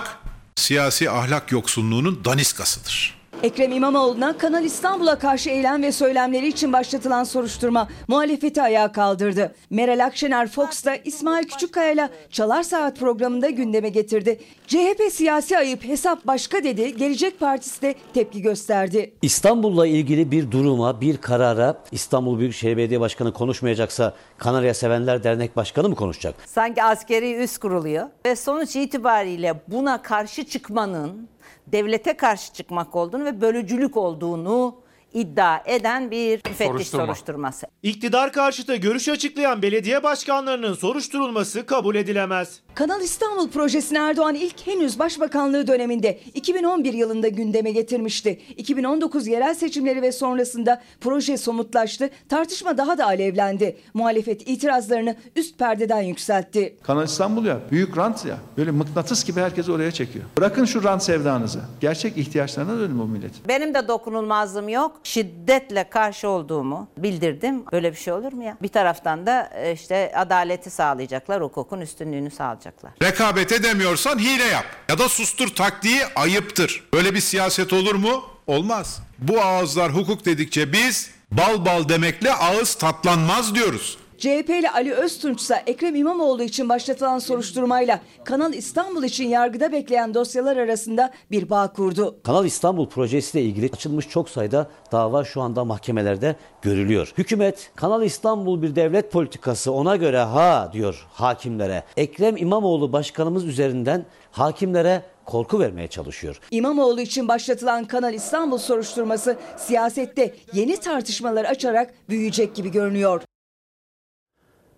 siyasi ahlak yoksunluğunun daniskasıdır. Ekrem İmamoğlu'na Kanal İstanbul'a karşı eylem ve söylemleri için başlatılan soruşturma muhalefeti ayağa kaldırdı. Meral Akşener Fox'ta İsmail Küçükkaya'yla Çalar Saat programında gündeme getirdi. C H P siyasi ayıp hesap başka dedi, Gelecek Partisi de tepki gösterdi. İstanbul'la ilgili bir duruma, bir karara İstanbul Büyükşehir Belediye Başkanı konuşmayacaksa Kanarya Sevenler Dernek Başkanı mı konuşacak? Sanki askeri üs kuruluyor ve sonuç itibariyle buna karşı çıkmanın devlete karşı çıkmak olduğunu ve bölücülük olduğunu iddia eden bir müfettiş soruşturması. İktidar karşıtı görüş açıklayan belediye başkanlarının soruşturulması kabul edilemez. Kanal İstanbul projesini Erdoğan ilk henüz başbakanlığı döneminde iki bin on bir yılında gündeme getirmişti. iki bin on dokuz yerel seçimleri ve sonrasında proje somutlaştı, tartışma daha da alevlendi. Muhalefet itirazlarını üst perdeden yükseltti. Kanal İstanbul ya, büyük rant ya, böyle mıknatıs gibi herkesi oraya çekiyor. Bırakın şu rant sevdanızı, gerçek ihtiyaçlarına dönün bu millet. Benim de dokunulmazlığım yok. Şiddetle karşı olduğumu bildirdim. Böyle bir şey olur mu ya? Bir taraftan da işte adaleti sağlayacaklar, hukukun üstünlüğünü sağlayacaklar. Rekabet edemiyorsan hile yap ya da sustur taktiği ayıptır. Böyle bir siyaset olur mu? Olmaz. Bu ağızlar hukuk dedikçe biz bal bal demekle ağız tatlanmaz diyoruz. C H P'li Ali Öztunç ise Ekrem İmamoğlu için başlatılan soruşturmayla Kanal İstanbul için yargıda bekleyen dosyalar arasında bir bağ kurdu. Kanal İstanbul projesiyle ilgili açılmış çok sayıda dava şu anda mahkemelerde görülüyor. Hükümet Kanal İstanbul bir devlet politikası, ona göre ha diyor hakimlere. Ekrem İmamoğlu başkanımız üzerinden hakimlere korku vermeye çalışıyor. İmamoğlu için başlatılan Kanal İstanbul soruşturması siyasette yeni tartışmalar açarak büyüyecek gibi görünüyor.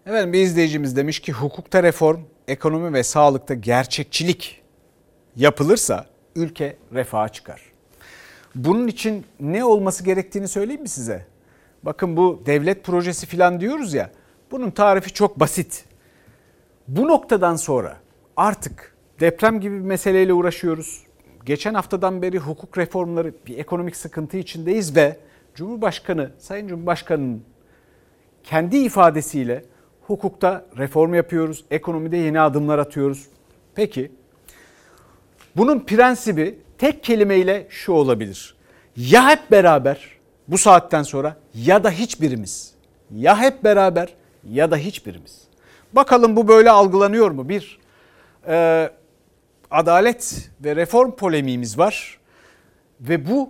Efendim bir izleyicimiz demiş ki hukukta reform, ekonomi ve sağlıkta gerçekçilik yapılırsa ülke refaha çıkar. Bunun için ne olması gerektiğini söyleyeyim mi size? bakın bu devlet projesi falan diyoruz ya, bunun tarifi çok basit. Bu noktadan sonra artık deprem gibi bir meseleyle uğraşıyoruz. Geçen haftadan beri hukuk reformları, bir ekonomik sıkıntı içindeyiz ve Cumhurbaşkanı, Sayın Cumhurbaşkanı'nın kendi ifadesiyle hukukta reform yapıyoruz, ekonomide yeni adımlar atıyoruz. Peki, bunun prensibi tek kelimeyle şu olabilir. Ya hep beraber bu saatten sonra ya da hiçbirimiz. Ya hep beraber ya da hiçbirimiz. Bakalım bu böyle algılanıyor mu? Bir, e, adalet ve reform polemiğimiz var ve bu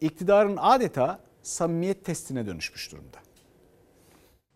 iktidarın adeta samimiyet testine dönüşmüş durumda.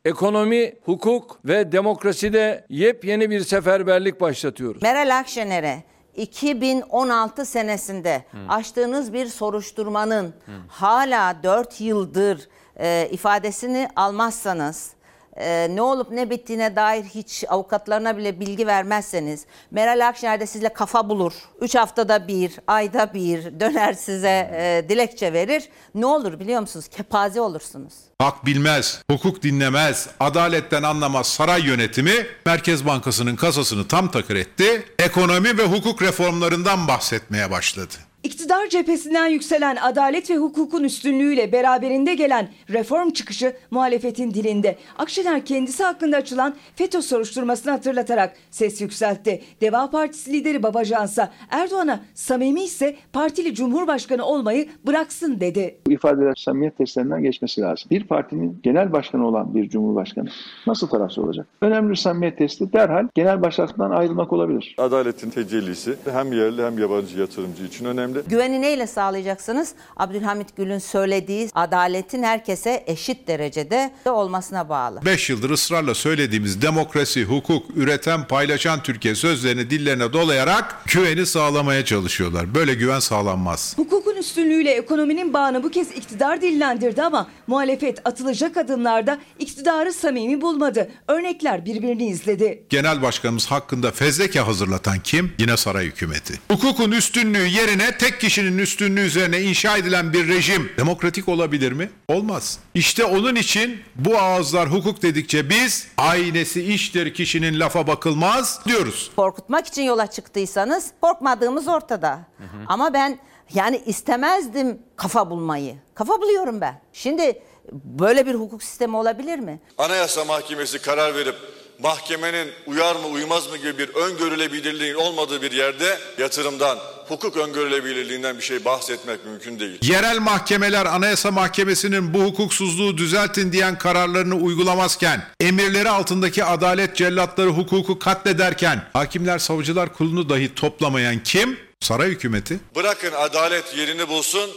Ekonomi, hukuk ve demokraside yepyeni bir seferberlik başlatıyoruz. Meral Akşener'e iki bin on altı senesinde hmm. açtığınız bir soruşturmanın hmm. hala dört yıldır e, ifadesini almazsanız, e, ne olup ne bittiğine dair hiç avukatlarına bile bilgi vermezseniz, Meral Akşener de sizle kafa bulur. üç haftada bir, ayda bir döner size e, dilekçe verir. Ne olur biliyor musunuz? Kepaze olursunuz. Hak bilmez, hukuk dinlemez, adaletten anlamaz saray yönetimi Merkez Bankası'nın kasasını tam takır etti. Ekonomi ve hukuk reformlarından bahsetmeye başladı. İktidar cephesinden yükselen adalet ve hukukun üstünlüğüyle beraberinde gelen reform çıkışı muhalefetin dilinde. Akşener kendisi hakkında açılan FETÖ soruşturmasını hatırlatarak ses yükseltti. Deva Partisi lideri Babacan'sa Erdoğan'a samimi ise partili cumhurbaşkanı olmayı bıraksın dedi. Bu ifadeler samimiyet testlerinden geçmesi lazım. Bir partinin genel başkanı olan bir cumhurbaşkanı nasıl tarafsız olacak? Önemli bir samimiyet testi derhal genel başkanlıktan ayrılmak olabilir. Adaletin tecellisi hem yerli hem yabancı yatırımcı için önemli. Güveni neyle sağlayacaksınız? Abdülhamit Gül'ün söylediği adaletin herkese eşit derecede olmasına bağlı. beş yıldır ısrarla söylediğimiz demokrasi, hukuk, üreten, paylaşan Türkiye sözlerini dillerine dolayarak güveni sağlamaya çalışıyorlar. Böyle güven sağlanmaz. Hukukun üstünlüğüyle ekonominin bağını bu kez iktidar dillendirdi ama muhalefet atılacak adımlarda iktidarı samimi bulmadı. Örnekler birbirini izledi. Genel başkanımız hakkında fezleke hazırlatan kim? Yine saray hükümeti. Hukukun üstünlüğü yerine tek kişinin üstünlüğü üzerine inşa edilen bir rejim demokratik olabilir mi? Olmaz. İşte onun için bu ağızlar hukuk dedikçe biz aynesi iştir kişinin lafa bakılmaz diyoruz. Korkutmak için yola çıktıysanız korkmadığımız ortada. Hı hı. Ama ben yani istemezdim kafa bulmayı. Kafa buluyorum ben. Şimdi böyle bir hukuk sistemi olabilir mi? Anayasa Mahkemesi karar verip mahkemenin uyar mı uymaz mı gibi bir öngörülebilirliğin olmadığı bir yerde yatırımdan, hukuk öngörülebilirliğinden bir şey bahsetmek mümkün değil. Yerel mahkemeler Anayasa Mahkemesi'nin bu hukuksuzluğu düzeltin diyen kararlarını uygulamazken, emirleri altındaki adalet cellatları hukuku katlederken, hakimler savcılar kurulunu dahi toplamayan kim? Saray hükümeti. Bırakın adalet yerini bulsun,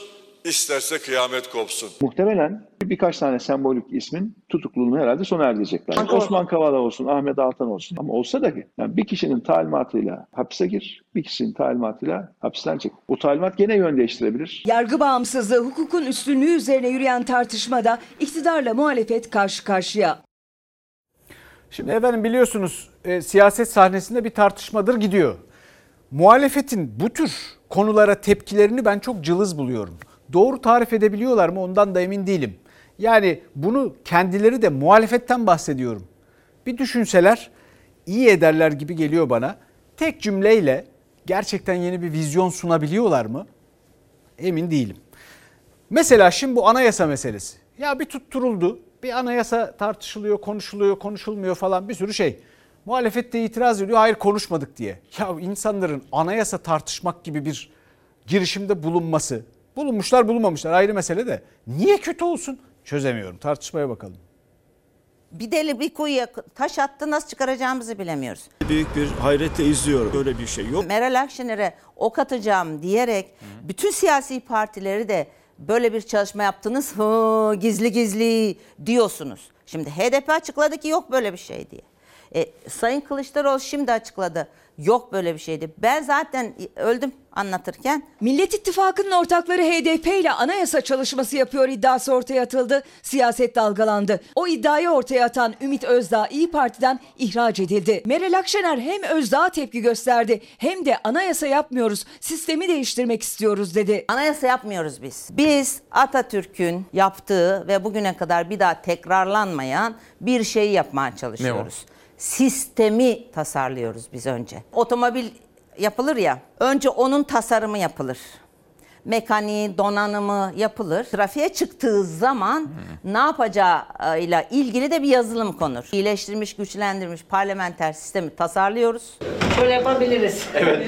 İsterse kıyamet kopsun. Muhtemelen birkaç tane sembolik ismin tutukluluğunu herhalde sona erdirecekler. Anladım. Osman Kavala olsun, Ahmet Altan olsun. Ama olsa da ki yani bir kişinin talimatıyla hapse gir, bir kişinin talimatıyla hapisten çık. Bu talimat gene yön değiştirebilir. Yargı bağımsızlığı, hukukun üstünlüğü üzerine yürüyen tartışmada iktidarla muhalefet karşı karşıya. Şimdi efendim biliyorsunuz e, siyaset sahnesinde bir tartışmadır gidiyor. Muhalefetin bu tür konulara tepkilerini ben çok cılız buluyorum. Doğru tarif edebiliyorlar mı ondan da emin değilim. Yani bunu kendileri de muhalefetten bahsediyorum. Bir düşünseler iyi ederler gibi geliyor bana. Tek cümleyle gerçekten yeni bir vizyon sunabiliyorlar mı? Emin değilim. Mesela şimdi bu anayasa meselesi. Ya bir tutturuldu, bir anayasa tartışılıyor, konuşuluyor, konuşulmuyor falan bir sürü şey. Muhalefet de itiraz ediyor, hayır konuşmadık diye. Ya insanların anayasa tartışmak gibi bir girişimde bulunması... Bulunmuşlar bulunmamışlar ayrı mesele de. Niye kötü olsun? Çözemiyorum. Tartışmaya bakalım. Bir deli bir kuyuya taş attı, nasıl çıkaracağımızı bilemiyoruz. Büyük bir hayretle izliyorum. Böyle bir şey yok. Meral Akşener'e ok atacağım diyerek Hı. bütün siyasi partileri de böyle bir çalışma yaptınız. Hı, gizli gizli diyorsunuz. Şimdi H D P açıkladı ki yok böyle bir şey diye. E, Sayın Kılıçdaroğlu şimdi açıkladı. Yok böyle bir şeydi. Ben zaten öldüm anlatırken. Millet İttifakı'nın ortakları H D P ile anayasa çalışması yapıyor iddiası ortaya atıldı. Siyaset dalgalandı. O iddiayı ortaya atan Ümit Özdağ İYİ Parti'den ihraç edildi. Meral Akşener hem Özdağ'a tepki gösterdi hem de anayasa yapmıyoruz, sistemi değiştirmek istiyoruz dedi. Anayasa yapmıyoruz biz. Biz Atatürk'ün yaptığı ve bugüne kadar bir daha tekrarlanmayan bir şey yapmaya çalışıyoruz. Sistemi tasarlıyoruz biz önce. Otomobil yapılır ya, önce onun tasarımı yapılır. Mekaniği, donanımı yapılır. Trafiğe çıktığı zaman hmm. ne yapacağıyla ilgili de bir yazılım konur. İyileştirilmiş, güçlendirilmiş parlamenter sistemi tasarlıyoruz. Böyle yapabiliriz. Evet.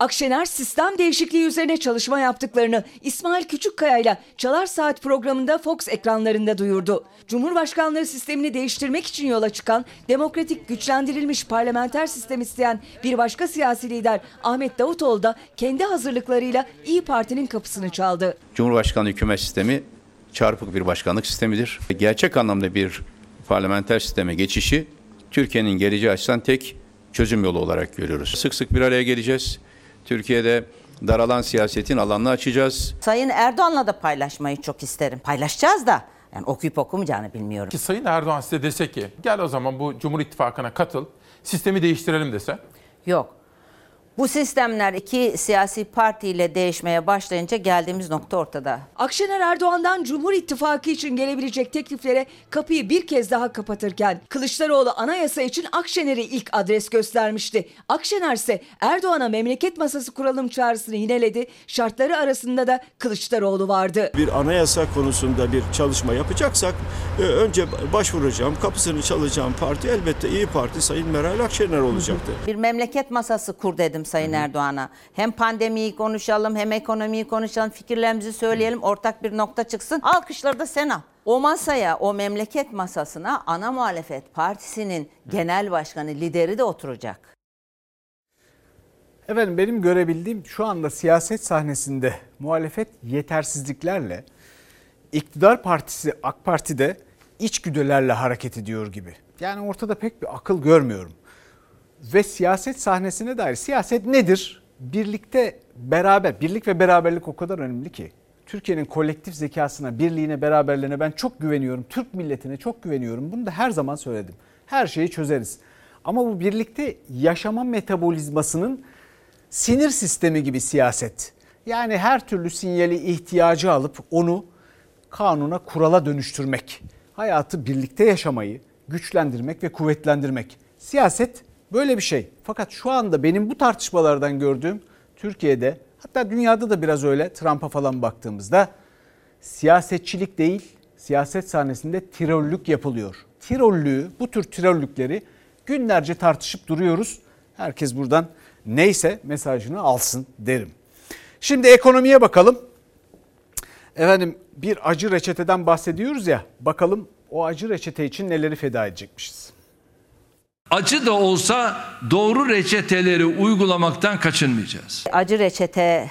Akşener sistem değişikliği üzerine çalışma yaptıklarını İsmail Küçükkaya ile Çalar Saat programında Fox ekranlarında duyurdu. Cumhurbaşkanlığı sistemini değiştirmek için yola çıkan, demokratik güçlendirilmiş parlamenter sistem isteyen bir başka siyasi lider Ahmet Davutoğlu da kendi hazırlıklarıyla İYİ Parti'nin kapısını çaldı. Cumhurbaşkanlığı hükümet sistemi çarpık bir başkanlık sistemidir. Gerçek anlamda bir parlamenter sisteme geçişi Türkiye'nin geleceği açısından tek çözüm yolu olarak görüyoruz. Sık sık bir araya geleceğiz. Türkiye'de daralan siyasetin alanını açacağız. Sayın Erdoğan'la da paylaşmayı çok isterim. Paylaşacağız da yani okuyup okumayacağını bilmiyorum. Ki Sayın Erdoğan size dese ki gel o zaman bu Cumhur İttifakı'na katıl, sistemi değiştirelim dese. Yok. Bu sistemler iki siyasi partiyle değişmeye başlayınca geldiğimiz nokta ortada. Akşener Erdoğan'dan Cumhur İttifakı için gelebilecek tekliflere kapıyı bir kez daha kapatırken Kılıçdaroğlu anayasa için Akşener'i ilk adres göstermişti. Akşener ise Erdoğan'a memleket masası kuralım çağrısını yineledi. Şartları arasında da Kılıçdaroğlu vardı. Bir anayasa konusunda bir çalışma yapacaksak önce başvuracağım, kapısını çalacağım parti elbette İYİ Parti Sayın Meral Akşener olacaktı. Bir memleket masası kur dedim Sayın Erdoğan'a. Hem pandemiyi konuşalım, hem ekonomiyi konuşalım, fikirlerimizi söyleyelim, ortak bir nokta çıksın. Alkışları da sen al. O masaya, o memleket masasına ana muhalefet partisinin genel başkanı, lideri de oturacak. Efendim benim görebildiğim şu anda siyaset sahnesinde muhalefet yetersizliklerle, iktidar partisi AK Parti'de içgüdülerle hareket ediyor gibi. Yani ortada pek bir akıl görmüyorum. Ve siyaset sahnesine dair siyaset nedir? Birlikte beraber, birlik ve beraberlik o kadar önemli ki. Türkiye'nin kolektif zekasına, birliğine, beraberliğine ben çok güveniyorum. Türk milletine çok güveniyorum. Bunu da her zaman söyledim. Her şeyi çözeriz. Ama bu birlikte yaşama metabolizmasının sinir sistemi gibi siyaset. Yani her türlü sinyali, ihtiyacı alıp onu kanuna, kurala dönüştürmek. Hayatı birlikte yaşamayı güçlendirmek ve kuvvetlendirmek. Siyaset böyle bir şey. Fakat şu anda benim bu tartışmalardan gördüğüm Türkiye'de, hatta dünyada da biraz öyle, Trump'a falan baktığımızda siyasetçilik değil, siyaset sahnesinde trollük yapılıyor. Trollüğü, bu tür trollükleri günlerce tartışıp duruyoruz. Herkes buradan neyse mesajını alsın derim. Şimdi ekonomiye bakalım. Efendim bir acı reçeteden bahsediyoruz ya, bakalım o acı reçete için neleri feda edecekmişiz. Acı da olsa doğru reçeteleri uygulamaktan kaçınmayacağız. Acı reçeteyi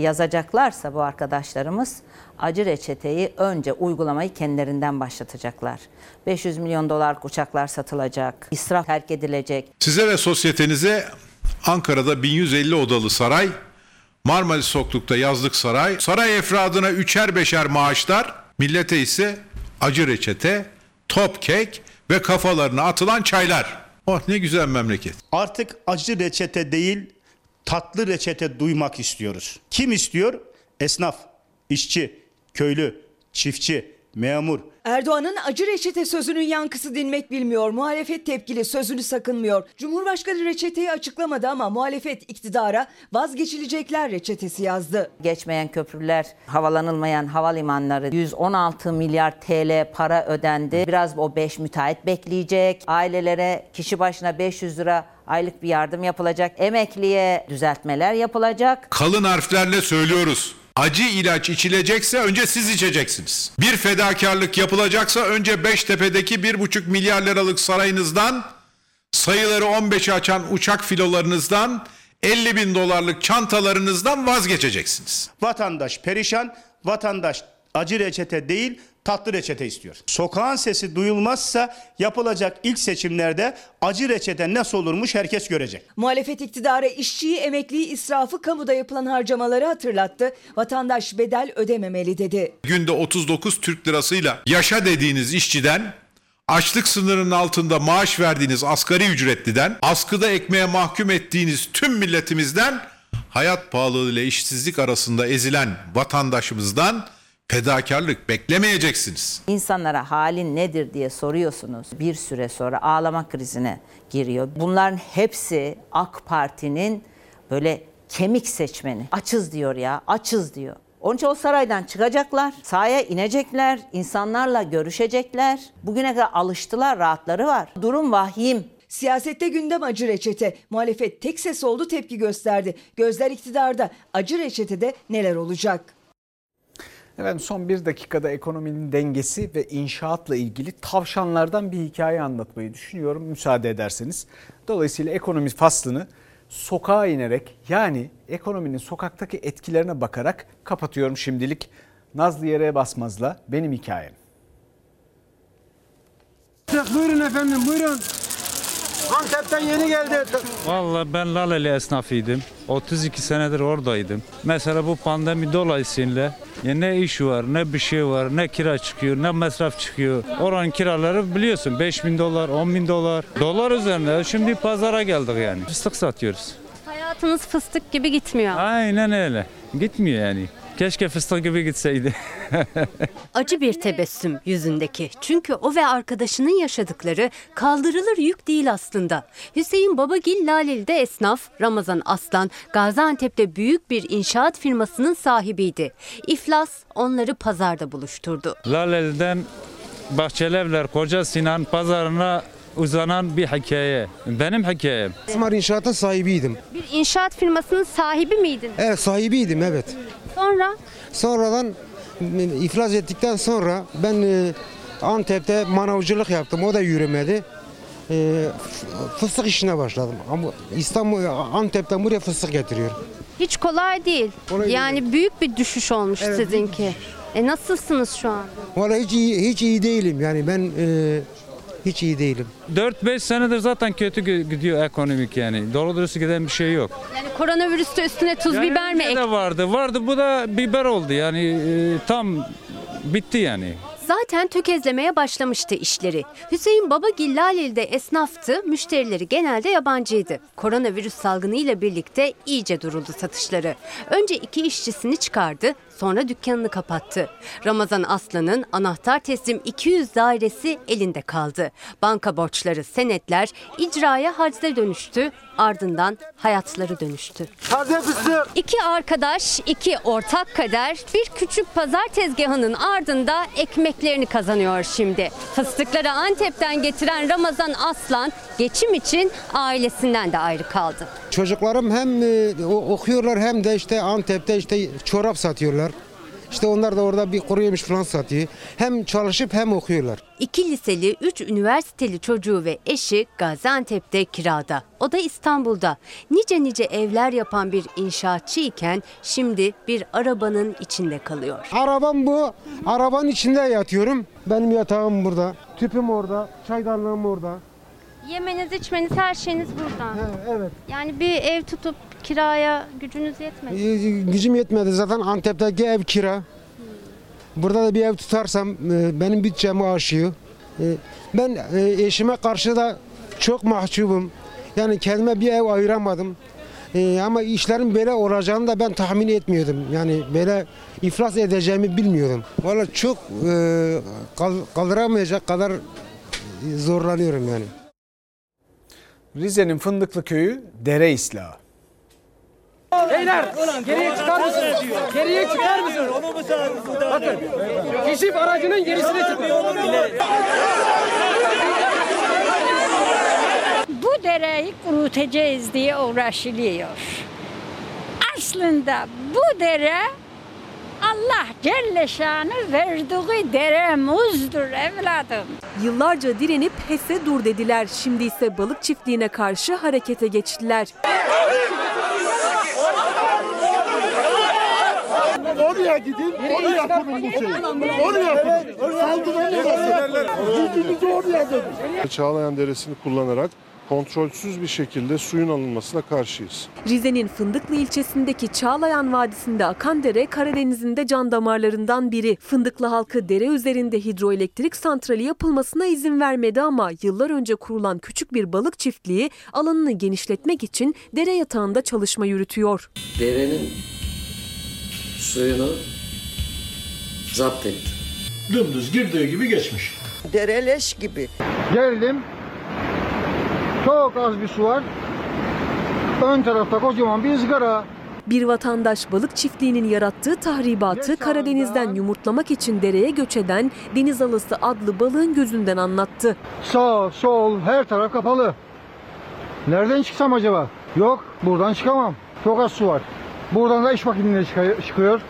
yazacaklarsa bu arkadaşlarımız, acı reçeteyi önce uygulamayı kendilerinden başlatacaklar. beş yüz milyon dolar uçaklar satılacak, israf terk edilecek. Size ve sosyetenize Ankara'da bin yüz elli odalı saray, Marmaris Sokluk'ta yazlık saray, saray efradına üçer beşer maaşlar, millete ise acı reçete, top kek ve kafalarına atılan çaylar. Oh ne güzel memleket. Artık acı reçete değil, tatlı reçete duymak istiyoruz. Kim istiyor? Esnaf, işçi, köylü, çiftçi, memur. Erdoğan'ın acı reçete sözünün yankısı dinmek bilmiyor. Muhalefet tepkili, sözünü sakınmıyor. Cumhurbaşkanı reçeteyi açıklamadı ama muhalefet iktidara vazgeçilecekler reçetesi yazdı. Geçmeyen köprüler, havalanılmayan havalimanları, yüz on altı milyar T L para ödendi. Biraz o beş müteahhit bekleyecek. Ailelere kişi başına beş yüz lira aylık bir yardım yapılacak. Emekliye düzeltmeler yapılacak. Kalın harflerle söylüyoruz. Acı ilaç içilecekse önce siz içeceksiniz. Bir fedakarlık yapılacaksa önce Beştepe'deki bir buçuk milyar liralık sarayınızdan, sayıları on beşe açan uçak filolarınızdan, elli bin dolarlık çantalarınızdan vazgeçeceksiniz. Vatandaş perişan, vatandaş acı reçete değil tatlı reçete istiyor. Sokağın sesi duyulmazsa yapılacak ilk seçimlerde acı reçete nasıl olurmuş herkes görecek. Muhalefet iktidara işçiyi, emekliyi, israfı, kamuda yapılan harcamaları hatırlattı. Vatandaş bedel ödememeli dedi. Günde otuz dokuz Türk lirasıyla yaşa dediğiniz işçiden, açlık sınırının altında maaş verdiğiniz asgari ücretliden, askıda ekmeğe mahkum ettiğiniz tüm milletimizden, hayat pahalılığı ile işsizlik arasında ezilen vatandaşımızdan fedakarlık beklemeyeceksiniz. İnsanlara halin nedir diye soruyorsunuz. Bir süre sonra ağlama krizine giriyor. Bunların hepsi AK Parti'nin böyle kemik seçmeni. Açız diyor ya, açız diyor. Onun için o saraydan çıkacaklar, sahaya inecekler, insanlarla görüşecekler. Bugüne kadar alıştılar, rahatları var. Durum vahim. Siyasette gündem acı reçete. Muhalefet tek ses oldu, tepki gösterdi. Gözler iktidarda. Acı reçetede neler olacak? Efendim, son bir dakikada ekonominin dengesi ve inşaatla ilgili tavşanlardan bir hikaye anlatmayı düşünüyorum, müsaade ederseniz. Dolayısıyla ekonomi faslını sokağa inerek, yani ekonominin sokaktaki etkilerine bakarak kapatıyorum şimdilik. Nazlı Yere Basmaz'la Benim Hikayem. Buyurun efendim, buyurun. Antep'ten yeni geldi. Vallahi ben Laleli esnafıydım. otuz iki senedir oradaydım. Mesela bu pandemi dolayısıyla ya ne iş var, ne bir şey var, ne kira çıkıyor, ne masraf çıkıyor. Oranın kiraları biliyorsun beş bin dolar, on bin dolar. Dolar üzerine. Şimdi pazara geldik yani. Fıstık satıyoruz. Hayatımız fıstık gibi gitmiyor. Aynen öyle. Gitmiyor yani. Keşke fıstık gibi gitseydi. Acı bir tebessüm yüzündeki. Çünkü o ve arkadaşının yaşadıkları kaldırılır yük değil aslında. Hüseyin Babagil Laleli'de esnaf, Ramazan Aslan Gaziantep'te büyük bir inşaat firmasının sahibiydi. İflas onları pazarda buluşturdu. Laleli'den Bahçelievler Koca Sinan pazarına uzanan bir hikaye. Benim hikayem. Esmar inşaatın sahibiydim. Bir inşaat firmasının sahibi miydin? Evet, sahibiydim, evet. Sonra? Sonradan iflas ettikten sonra ben Antep'te manavcılık yaptım. O da yürümedi. Fıstık işine başladım. İstanbul, Antep'ten buraya fıstık getiriyorum. Hiç kolay değil. Kolay yani değil. Büyük bir düşüş olmuş, evet, sizinki. E nasılsınız şu an? Vallahi hiç iyi, hiç iyi değilim. Yani ben e, hiç iyi değilim. dört beş senedir zaten kötü gidiyor ekonomik yani. Doğru dürüst giden bir şey yok. Yani koronavirüste üstüne tuz yani biber mi? Ek- vardı, vardı. Bu da biber oldu yani, e, tam bitti yani. Zaten tökezlemeye başlamıştı işleri. Hüseyin Babagil Laleli'de esnaftı, müşterileri genelde yabancıydı. Koronavirüs salgını ile birlikte iyice duruldu satışları. Önce iki işçisini çıkardı, sonra dükkanını kapattı. Ramazan Aslan'ın anahtar teslim iki yüz dairesi elinde kaldı. Banka borçları, senetler, icraya harca dönüştü, ardından hayatları dönüştü. İki arkadaş, iki ortak kader, bir küçük pazar tezgahının ardında ekmek kazanıyor şimdi. Fıstıkları Antep'ten getiren Ramazan Aslan geçim için ailesinden de ayrı kaldı. Çocuklarım hem okuyorlar hem de işte Antep'te işte çorap satıyorlar. İşte onlar da orada bir kuru yemiş falan satıyor. Hem çalışıp hem okuyorlar. İki liseli, üç üniversiteli çocuğu ve eşi Gaziantep'te kirada. O da İstanbul'da. Nice nice evler yapan bir inşaatçı iken şimdi bir arabanın içinde kalıyor. Arabam bu. Arabanın içinde yatıyorum. Benim yatağım burada. Tüpüm orada. Çaydanlığım orada. Yemeniz, içmeniz, her şeyiniz burada. He, evet. Yani bir ev tutup kiraya gücünüz yetmedi. E, gücüm yetmedi zaten. Antep'teki ev kira. Hmm. Burada da bir ev tutarsam e, benim bütçemi aşıyor. E, ben e, eşime karşı da çok mahcubum. Yani kendime bir ev ayıramadım. E, ama işlerin böyle olacağını da ben tahmin etmiyordum. Yani böyle iflas edeceğimi bilmiyordum. Vallahi çok e, kaldıramayacak kadar zorlanıyorum yani. Rize'nin Fındıklı köyü dere islahı. Beyler geriye çıkar mısınız? Geriye çıkar mısınız? Bakın keşif aracının gerisine çıkıyor. Bu dereyi kurutacağız diye uğraşılıyor. Aslında bu dere Allah Celle Şan'ı verdiği dere muzdur evladım. Yıllarca direnip HES'e dur dediler. Şimdi ise balık çiftliğine karşı harekete geçtiler. Oraya gidin, onu yapın Hulusi'yi. Onu yapın. Saldırın orası. Gücünüzü oraya dönün. Çağlayan Deresi'ni kullanarak kontrolsüz bir şekilde suyun alınmasına karşıyız. Rize'nin Fındıklı ilçesindeki Çağlayan Vadisi'nde akan dere Karadeniz'in de can damarlarından biri. Fındıklı halkı dere üzerinde hidroelektrik santrali yapılmasına izin vermedi ama yıllar önce kurulan küçük bir balık çiftliği alanını genişletmek için dere yatağında çalışma yürütüyor. Derenin suyunu zapt etti. Dümdüz girdiği gibi geçmiş. Dere leş gibi. Geldim. Çok az bir su var. Ön tarafta kocaman bir ızgara. Bir vatandaş balık çiftliğinin yarattığı tahribatı Karadeniz'den yumurtlamak için dereye göç eden deniz alısı adlı balığın gözünden anlattı. Sağ, sol, her taraf kapalı. Nereden çıksam acaba? Yok, buradan çıkamam. Çok az su var. Buradan da iş makineleri çıkıyor.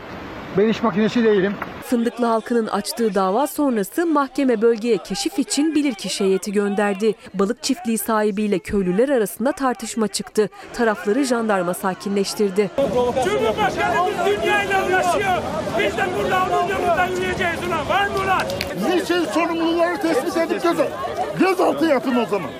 Ben iş makinesi değilim. Fındıklı halkının açtığı dava sonrası mahkeme bölgeye keşif için bilirkişi heyeti gönderdi. Balık çiftliği sahibiyle köylüler arasında tartışma çıktı. Tarafları jandarma sakinleştirdi. Cumhurbaşkanımız dünyayla uğraşıyor. Biz de burada alınca yürüyeceğiz ona. Var mı ulan? Niçin sorumluları tespit edip gözaltı yapın o zaman?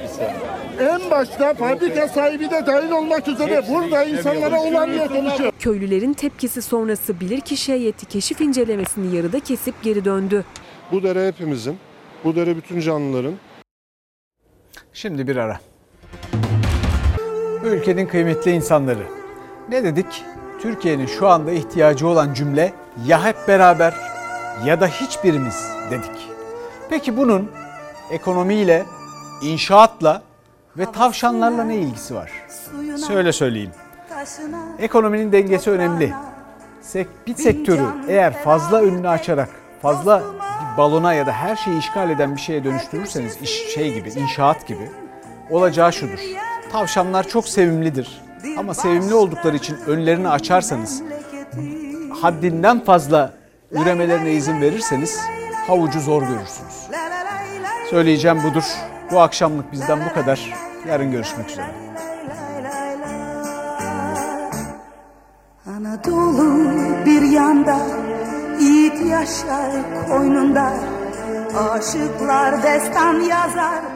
En başta fabrika sahibi de dahil olmak üzere burada insanlara olanla konuşuyor. Köylülerin tepkisi sonrası bilirkişi heyeti keşif incelemesini yarıda kesip geri döndü. Bu dere hepimizin, bu dere bütün canlıların. Şimdi bir ara. Ülkenin kıymetli insanları. Ne dedik? Türkiye'nin şu anda ihtiyacı olan cümle ya hep beraber ya da hiçbirimiz dedik. Peki bunun ekonomiyle, inşaatla ve tavşanlarla ne ilgisi var? Söyle söyleyeyim. Ekonominin dengesi önemli. Bir sektörü eğer fazla önünü açarak, fazla bir balona ya da her şeyi işgal eden bir şeye dönüştürürseniz, iş, şey gibi, inşaat gibi, olacağı şudur. Tavşanlar çok sevimlidir ama sevimli oldukları için önlerini açarsanız, haddinden fazla üremelerine izin verirseniz havucu zor görürsünüz. Söyleyeceğim budur. Bu akşamlık bizden bu kadar. Yarın görüşmek üzere. Anadolu bir yanda, yiğit yaşar koynunda, aşıklar destan yazar,